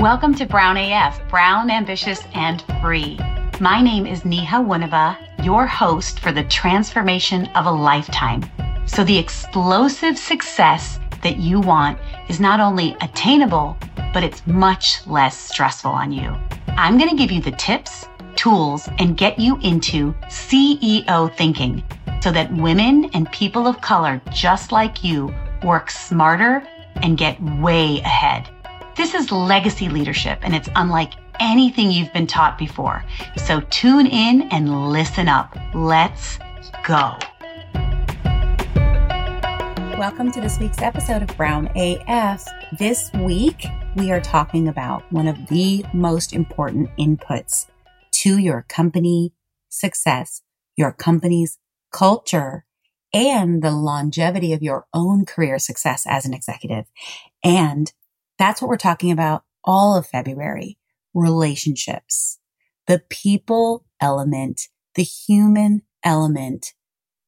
Welcome to Brown AF, Brown, Ambitious, and Free. My name is Neha Winiva, your host for the transformation of a lifetime. So the explosive success that you want is not only attainable, but it's much less stressful on you. I'm going to give you the tips, tools, and get you into CEO thinking so that women and people of color just like you work smarter and get way ahead. This is legacy leadership, and it's unlike anything you've been taught before. So tune in and listen up. Let's go. Welcome to this week's episode of Brown AF. This week, we are talking about one of the most important inputs to your company success, your company's culture, and the longevity of your own career success as an executive. And that's what we're talking about all of February. Relationships, the people element, the human element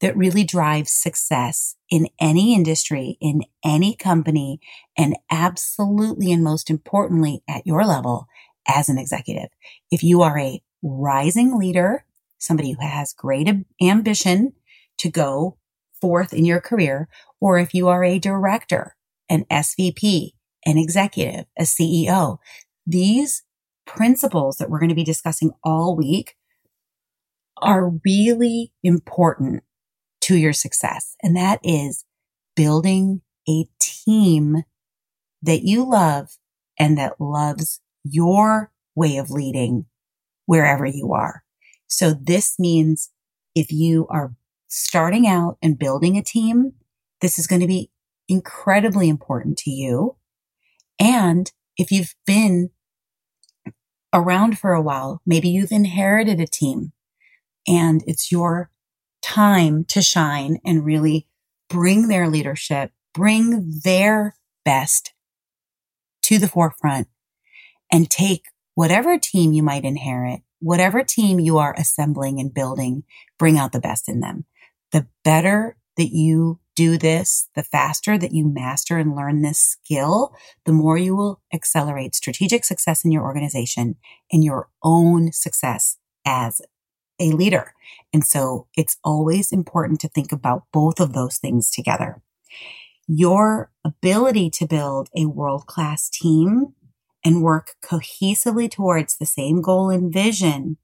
that really drives success in any industry, in any company, and absolutely and most importantly at your level as an executive. If you are a rising leader, somebody who has great ambition to go forth in your career, or if you are a director, an SVP, an executive, a CEO, these principles that we're going to be discussing all week are really important to your success. And that is building a team that you love and that loves your way of leading wherever you are. So this means if you are starting out and building a team, this is going to be incredibly important to you. And if you've been around for a while, maybe you've inherited a team and it's your time to shine and really bring their leadership, bring their best to the forefront and take whatever team you might inherit, whatever team you are assembling and building, bring out the best in them. The better that you do this, the faster that you master and learn this skill, the more you will accelerate strategic success in your organization and your own success as a leader. And so it's always important to think about both of those things together. Your ability to build a world-class team and work cohesively towards the same goal and vision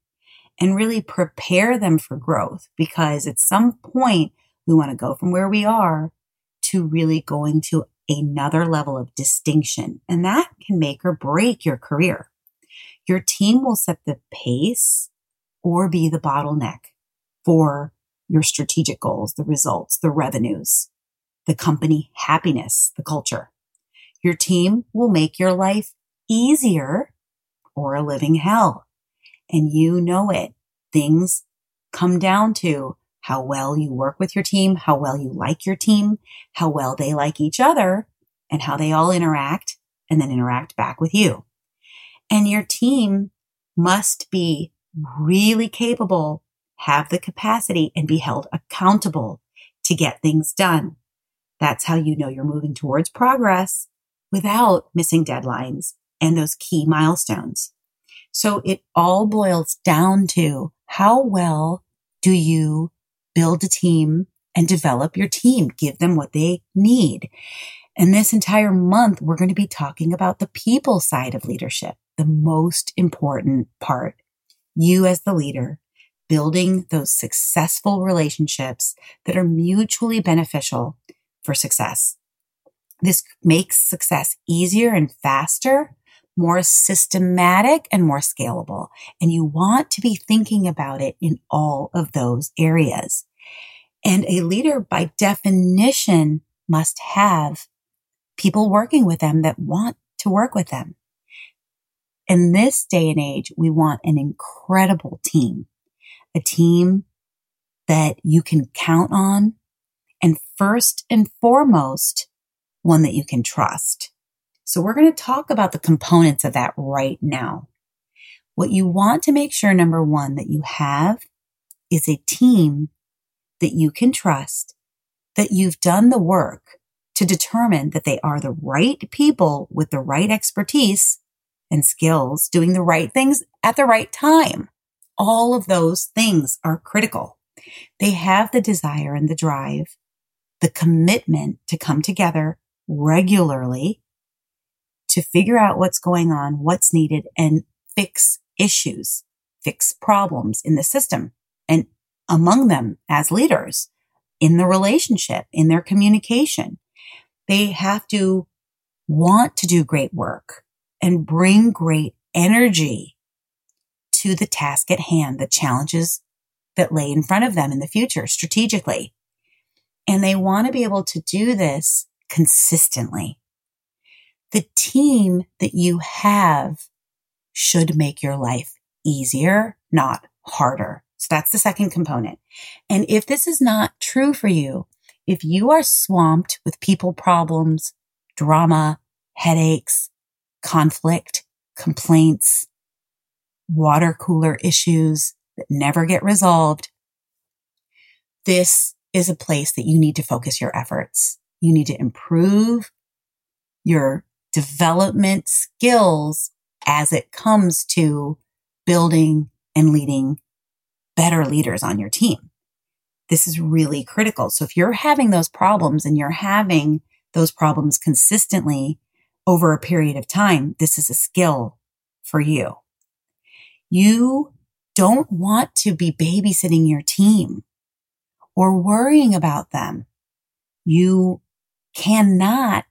and really prepare them for growth, because at some point, we want to go from where we are to really going to another level of distinction. And that can make or break your career. Your team will set the pace or be the bottleneck for your strategic goals, the results, the revenues, the company happiness, the culture. Your team will make your life easier or a living hell. And you know it. Things come down to how well you work with your team, how well you like your team, how well they like each other, and how they all interact and then interact back with you. And your team must be really capable, have the capacity, and be held accountable to get things done. That's how you know you're moving towards progress without missing deadlines and those key milestones. So it all boils down to how well do you build a team and develop your team, give them what they need. And this entire month, we're going to be talking about the people side of leadership, the most important part. You as the leader, building those successful relationships that are mutually beneficial for success. This makes success easier and faster, more systematic and more scalable. And you want to be thinking about it in all of those areas. And a leader, by definition, must have people working with them that want to work with them. In this day and age, we want an incredible team, a team that you can count on, and first and foremost, one that you can trust. So we're going to talk about the components of that right now. What you want to make sure, number one, that you have is a team that you can trust, that you've done the work to determine that they are the right people with the right expertise and skills, doing the right things at the right time. All of those things are critical. They have the desire and the drive, the commitment to come together regularly to figure out what's going on, what's needed, and fix issues, fix problems in the system and among them as leaders, in the relationship, in their communication. They have to want to do great work and bring great energy to the task at hand, the challenges that lay in front of them in the future strategically. And they want to be able to do this consistently. The team that you have should make your life easier, not harder. So that's the second component. And if this is not true for you, if you are swamped with people problems, drama, headaches, conflict, complaints, water cooler issues that never get resolved, this is a place that you need to focus your efforts. You need to improve your development skills as it comes to building and leading better leaders on your team. This is really critical. So if you're having those problems and you're having those problems consistently over a period of time, this is a skill for you. You don't want to be babysitting your team or worrying about them. You cannot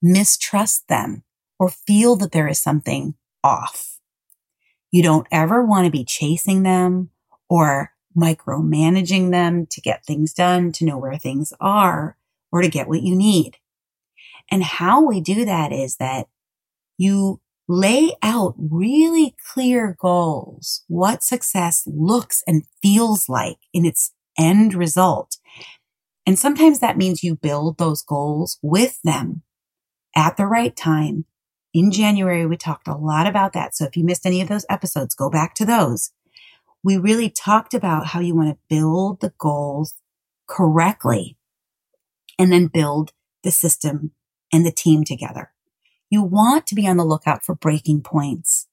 mistrust them or feel that there is something off. You don't ever want to be chasing them or micromanaging them to get things done, to know where things are, or to get what you need. And how we do that is that you lay out really clear goals, what success looks and feels like in its end result. And sometimes that means you build those goals with them at the right time. In January, we talked a lot about that. So if you missed any of those episodes, go back to those. We really talked about how you want to build the goals correctly and then build the system and the team together. You want to be on the lookout for breaking points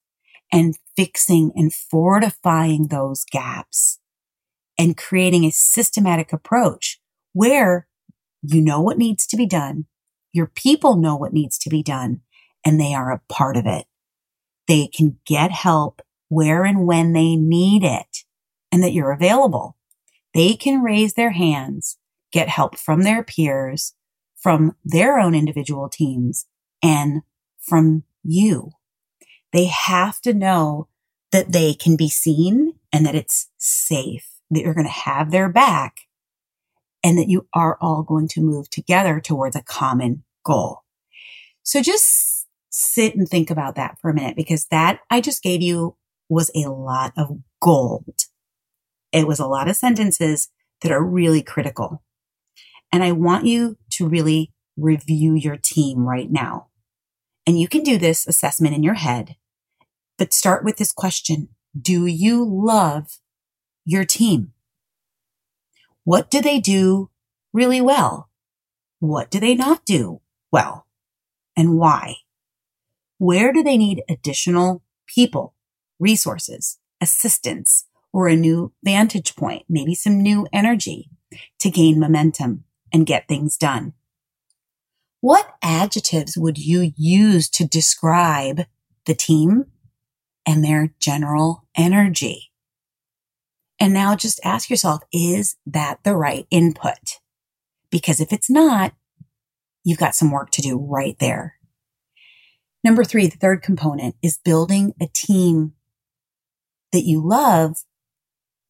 and fixing and fortifying those gaps and creating a systematic approach where you know what needs to be done, your people know what needs to be done, and they are a part of it. They can get help where and when they need it, and that you're available. They can raise their hands, get help from their peers, from their own individual teams, and from you. They have to know that they can be seen and that it's safe, that you're going to have their back, and that you are all going to move together towards a common goal. So just sit and think about that for a minute, because that I just gave you was a lot of gold. It was a lot of sentences that are really critical. And I want you to really review your team right now. And you can do this assessment in your head, but start with this question. Do you love your team? What do they do really well? What do they not do well? And why? Where do they need additional people, resources, assistance, or a new vantage point, maybe some new energy to gain momentum and get things done? What adjectives would you use to describe the team and their general energy? And now just ask yourself, is that the right input? Because if it's not, you've got some work to do right there. Number three, the third component is building a team that you love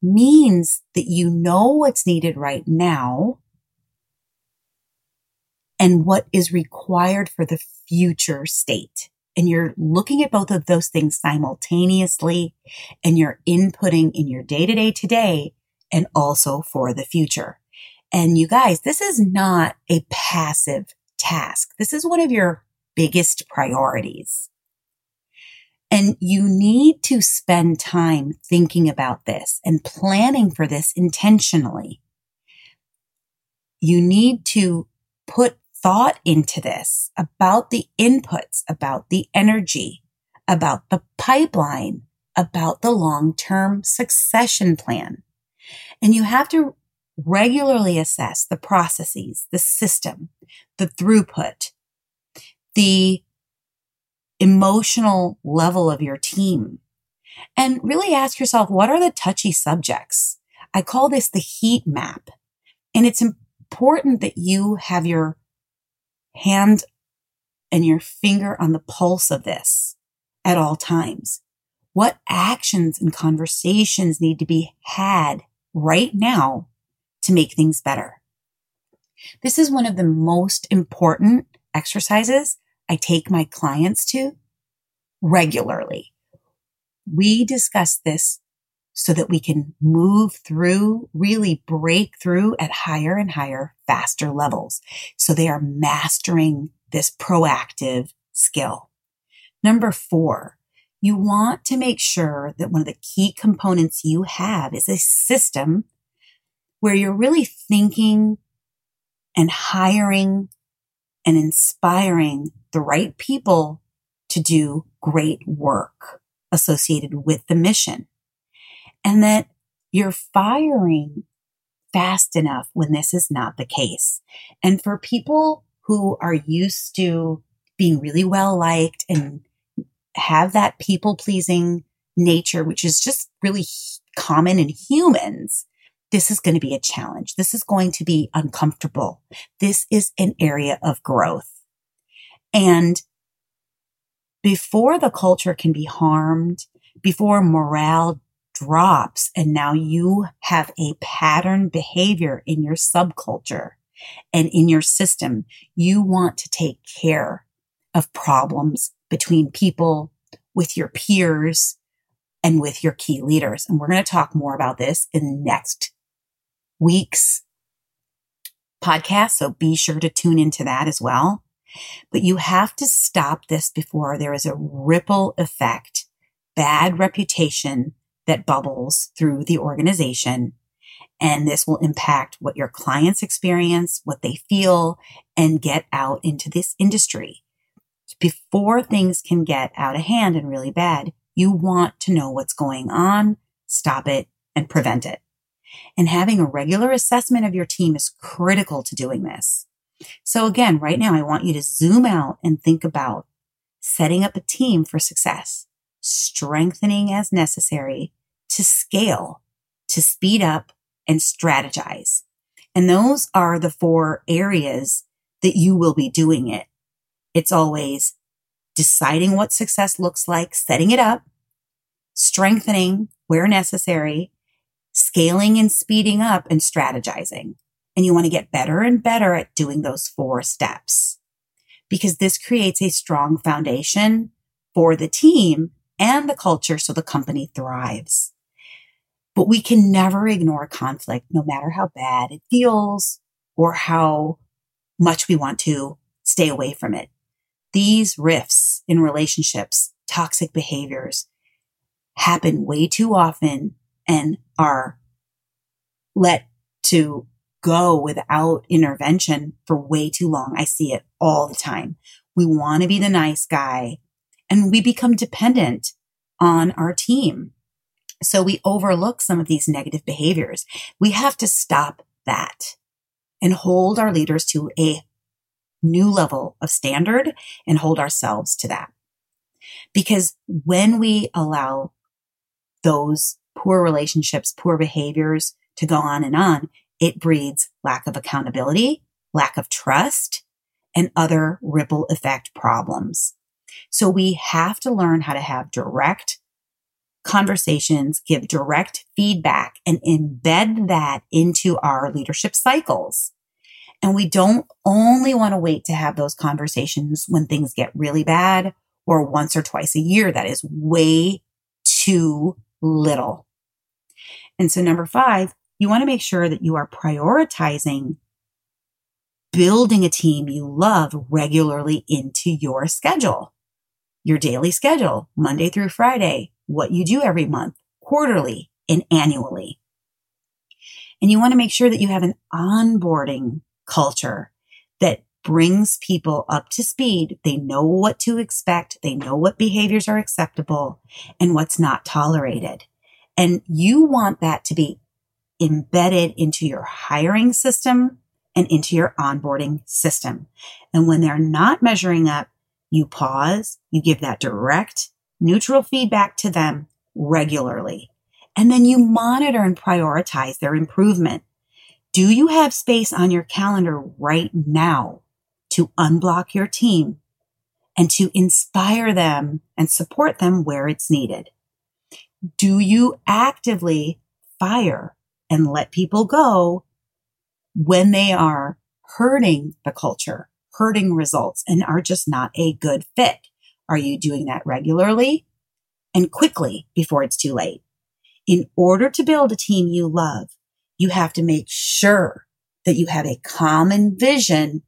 means that you know what's needed right now and what is required for the future state. And you're looking at both of those things simultaneously, and you're inputting in your day-to-day today and also for the future. And you guys, this is not a passive task. This is one of your biggest priorities. And you need to spend time thinking about this and planning for this intentionally. You need to put thought into this about the inputs, about the energy, about the pipeline, about the long-term succession plan. And you have to regularly assess the processes, the system, the throughput, the emotional level of your team, and really ask yourself, what are the touchy subjects? I call this the heat map. And it's important that you have your hand and your finger on the pulse of this at all times. What actions and conversations need to be had right now to make things better? This is one of the most important exercises I take my clients to regularly. We discuss this so that we can move through, really break through at higher and higher, faster levels. So they are mastering this proactive skill. Number 4, you want to make sure that one of the key components you have is a system where you're really thinking and hiring and inspiring the right people to do great work associated with the mission, and that you're firing fast enough when this is not the case. And for people who are used to being really well-liked and have that people-pleasing nature, which is just really common in humans, this is going to be a challenge. This is going to be uncomfortable. This is an area of growth. And before the culture can be harmed, before morale drops, and now you have a pattern behavior in your subculture and in your system, you want to take care of problems between people, with your peers, and with your key leaders. And we're going to talk more about this in next week's podcast, so be sure to tune into that as well. But you have to stop this before there is a ripple effect, bad reputation that bubbles through the organization. And this will impact what your clients experience, what they feel, and get out into this industry. Before things can get out of hand and really bad, you want to know what's going on, stop it, and prevent it. And having a regular assessment of your team is critical to doing this. So again, right now, I want you to zoom out and think about setting up a team for success, strengthening as necessary to scale, to speed up, and strategize. And those are the 4 areas that you will be doing it. It's always deciding what success looks like, setting it up, strengthening where necessary, scaling and speeding up, and strategizing. And you want to get better and better at doing those 4 steps, because this creates a strong foundation for the team and the culture so the company thrives. But we can never ignore conflict, no matter how bad it feels or how much we want to stay away from it. These rifts in relationships, toxic behaviors, happen way too often and are let to go without intervention for way too long. I see it all the time. We want to be the nice guy, and we become dependent on our team. So we overlook some of these negative behaviors. We have to stop that and hold our leaders to a new level of standard and hold ourselves to that. Because when we allow those poor relationships, poor behaviors to go on, it breeds lack of accountability, lack of trust, and other ripple effect problems. So we have to learn how to have direct conversations, give direct feedback, and embed that into our leadership cycles. And we don't only want to wait to have those conversations when things get really bad or once or twice a year. That is way too little. And so number 5, you want to make sure that you are prioritizing building a team you love regularly into your schedule, your daily schedule, Monday through Friday, what you do every month, quarterly, and annually. And you want to make sure that you have an onboarding culture that brings people up to speed. They know what to expect. They know what behaviors are acceptable and what's not tolerated. And you want that to be embedded into your hiring system and into your onboarding system. And when they're not measuring up, you pause, you give that direct, neutral feedback to them regularly. And then you monitor and prioritize their improvement. Do you have space on your calendar right now to unblock your team and to inspire them and support them where it's needed? Do you actively fire and let people go when they are hurting the culture, hurting results, and are just not a good fit? Are you doing that regularly and quickly before it's too late? In order to build a team you love, you have to make sure that you have a common vision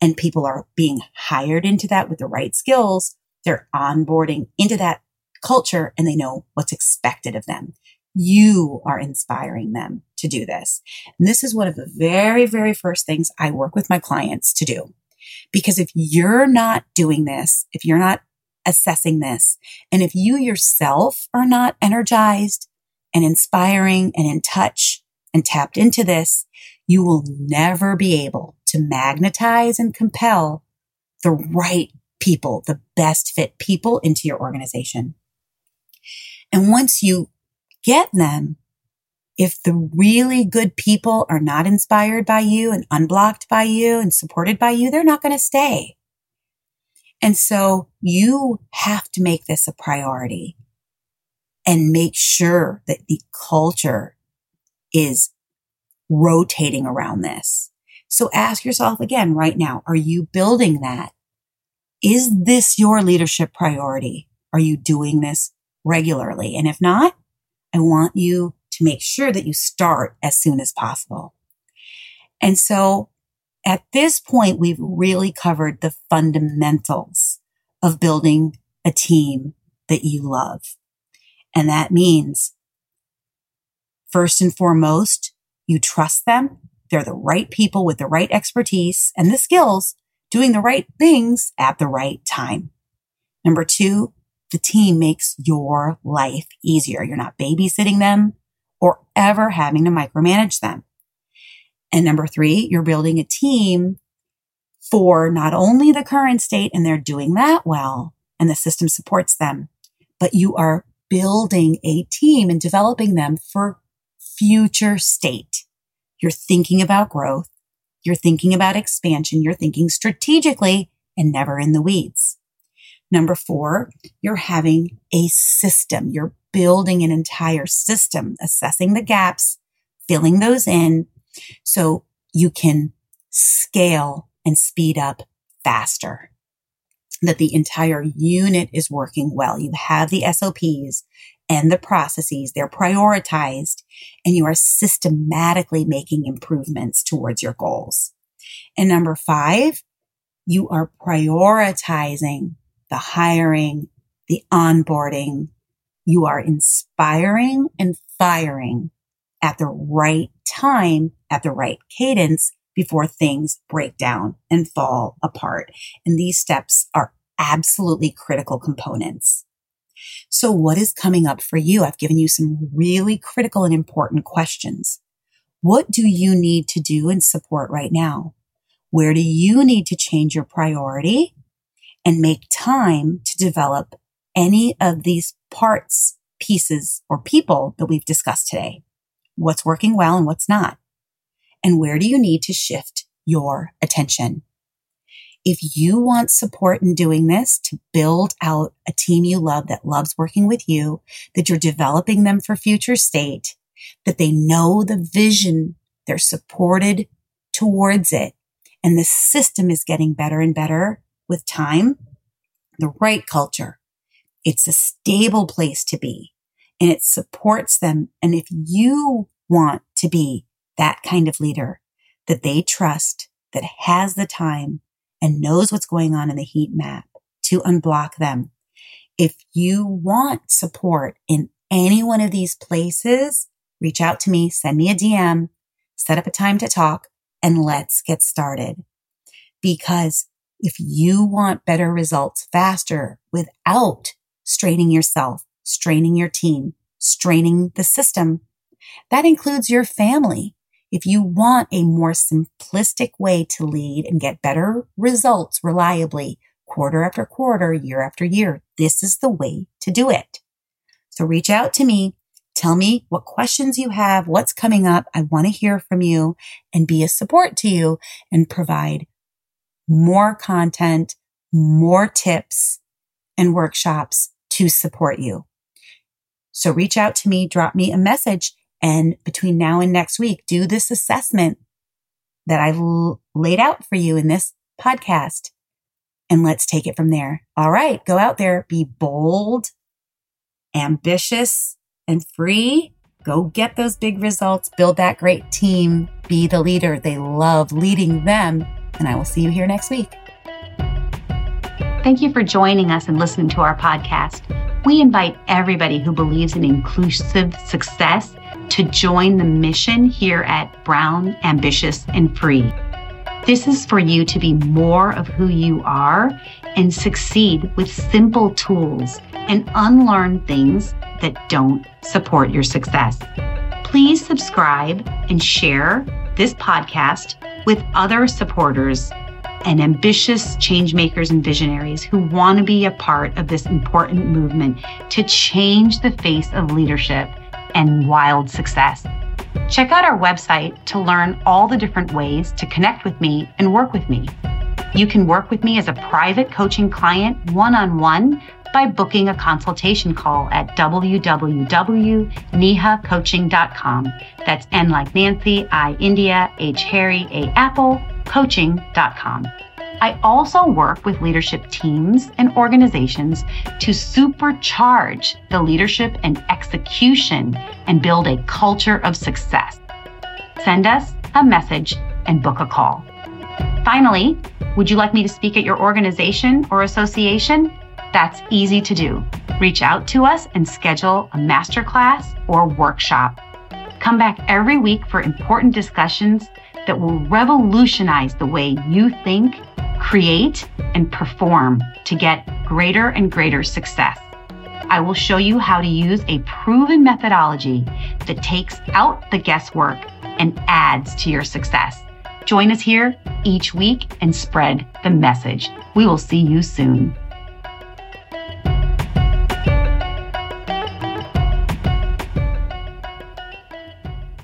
and people are being hired into that with the right skills. They're onboarding into that culture and they know what's expected of them. You are inspiring them to do this. And this is one of the very, very first things I work with my clients to do. Because if you're not doing this, if you're not assessing this, and if you yourself are not energized and inspiring and in touch and tapped into this, you will never be able to magnetize and compel the right people, the best fit people into your organization. And once you get them, if the really good people are not inspired by you and unblocked by you and supported by you, they're not going to stay. And so you have to make this a priority and make sure that the culture is rotating around this. So ask yourself again right now, are you building that? Is this your leadership priority? Are you doing this regularly? And if not, I want you to make sure that you start as soon as possible. And so at this point, we've really covered the fundamentals of building a team that you love. And that means, first and foremost, you trust them. They're the right people with the right expertise and the skills, doing the right things at the right time. Number two, the team makes your life easier. You're not babysitting them or ever having to micromanage them. And number three, you're building a team for not only the current state, and they're doing that well, and the system supports them, but you are building a team and developing them for future state. You're thinking about growth. You're thinking about expansion. You're thinking strategically and never in the weeds. Number four, you're having a system. You're building an entire system, assessing the gaps, filling those in so you can scale and speed up faster, that the entire unit is working well. You have the SOPs and the processes. They're prioritized and you are systematically making improvements towards your goals. And number five, you are prioritizing the hiring, the onboarding. You are inspiring and firing at the right time, at the right cadence, before things break down and fall apart. And these steps are absolutely critical components. So what is coming up for you? I've given you some really critical and important questions. What do you need to do and support right now? Where do you need to change your priority and make time to develop any of these parts, pieces, or people that we've discussed today? What's working well and what's not? And where do you need to shift your attention? If you want support in doing this to build out a team you love, that loves working with you, that you're developing them for future state, that they know the vision, they're supported towards it, and the system is getting better and better with time, the right culture, it's a stable place to be, and it supports them. And if you want to be that kind of leader that they trust, that has the time and knows what's going on in the heat map to unblock them, if you want support in any one of these places, reach out to me, send me a DM, set up a time to talk, and let's get started. Because if you want better results faster without straining yourself, straining your team, straining the system, that includes your family. If you want a more simplistic way to lead and get better results reliably, quarter after quarter, year after year, this is the way to do it. So reach out to me. Tell me what questions you have, what's coming up. I want to hear from you and be a support to you and provide more content, more tips and workshops to support you. So reach out to me, drop me a message, and between now and next week, do this assessment that I've laid out for you in this podcast, and let's take it from there. All right, go out there, be bold, ambitious, and free. Go get those big results, build that great team, be the leader. They love leading them, and I will see you here next week. Thank you for joining us and listening to our podcast. We invite everybody who believes in inclusive success to join the mission here at Brown, Ambitious, and Free. This is for you to be more of who you are and succeed with simple tools and unlearn things that don't support your success. Please subscribe and share this podcast with other supporters and ambitious change makers and visionaries who want to be a part of this important movement to change the face of leadership and wild success. Check out our website to learn all the different ways to connect with me and work with me. You can work with me as a private coaching client one-on-one by booking a consultation call at www.nehacoaching.com. That's N like Nancy, I India, H Harry, A Apple, coaching.com. I also work with leadership teams and organizations to supercharge the leadership and execution and build a culture of success. Send us a message and book a call. Finally, would you like me to speak at your organization or association? That's easy to do. Reach out to us and schedule a masterclass or workshop. Come back every week for important discussions that will revolutionize the way you think, create, and perform to get greater and greater success. I will show you how to use a proven methodology that takes out the guesswork and adds to your success. Join us here each week and spread the message. We will see you soon.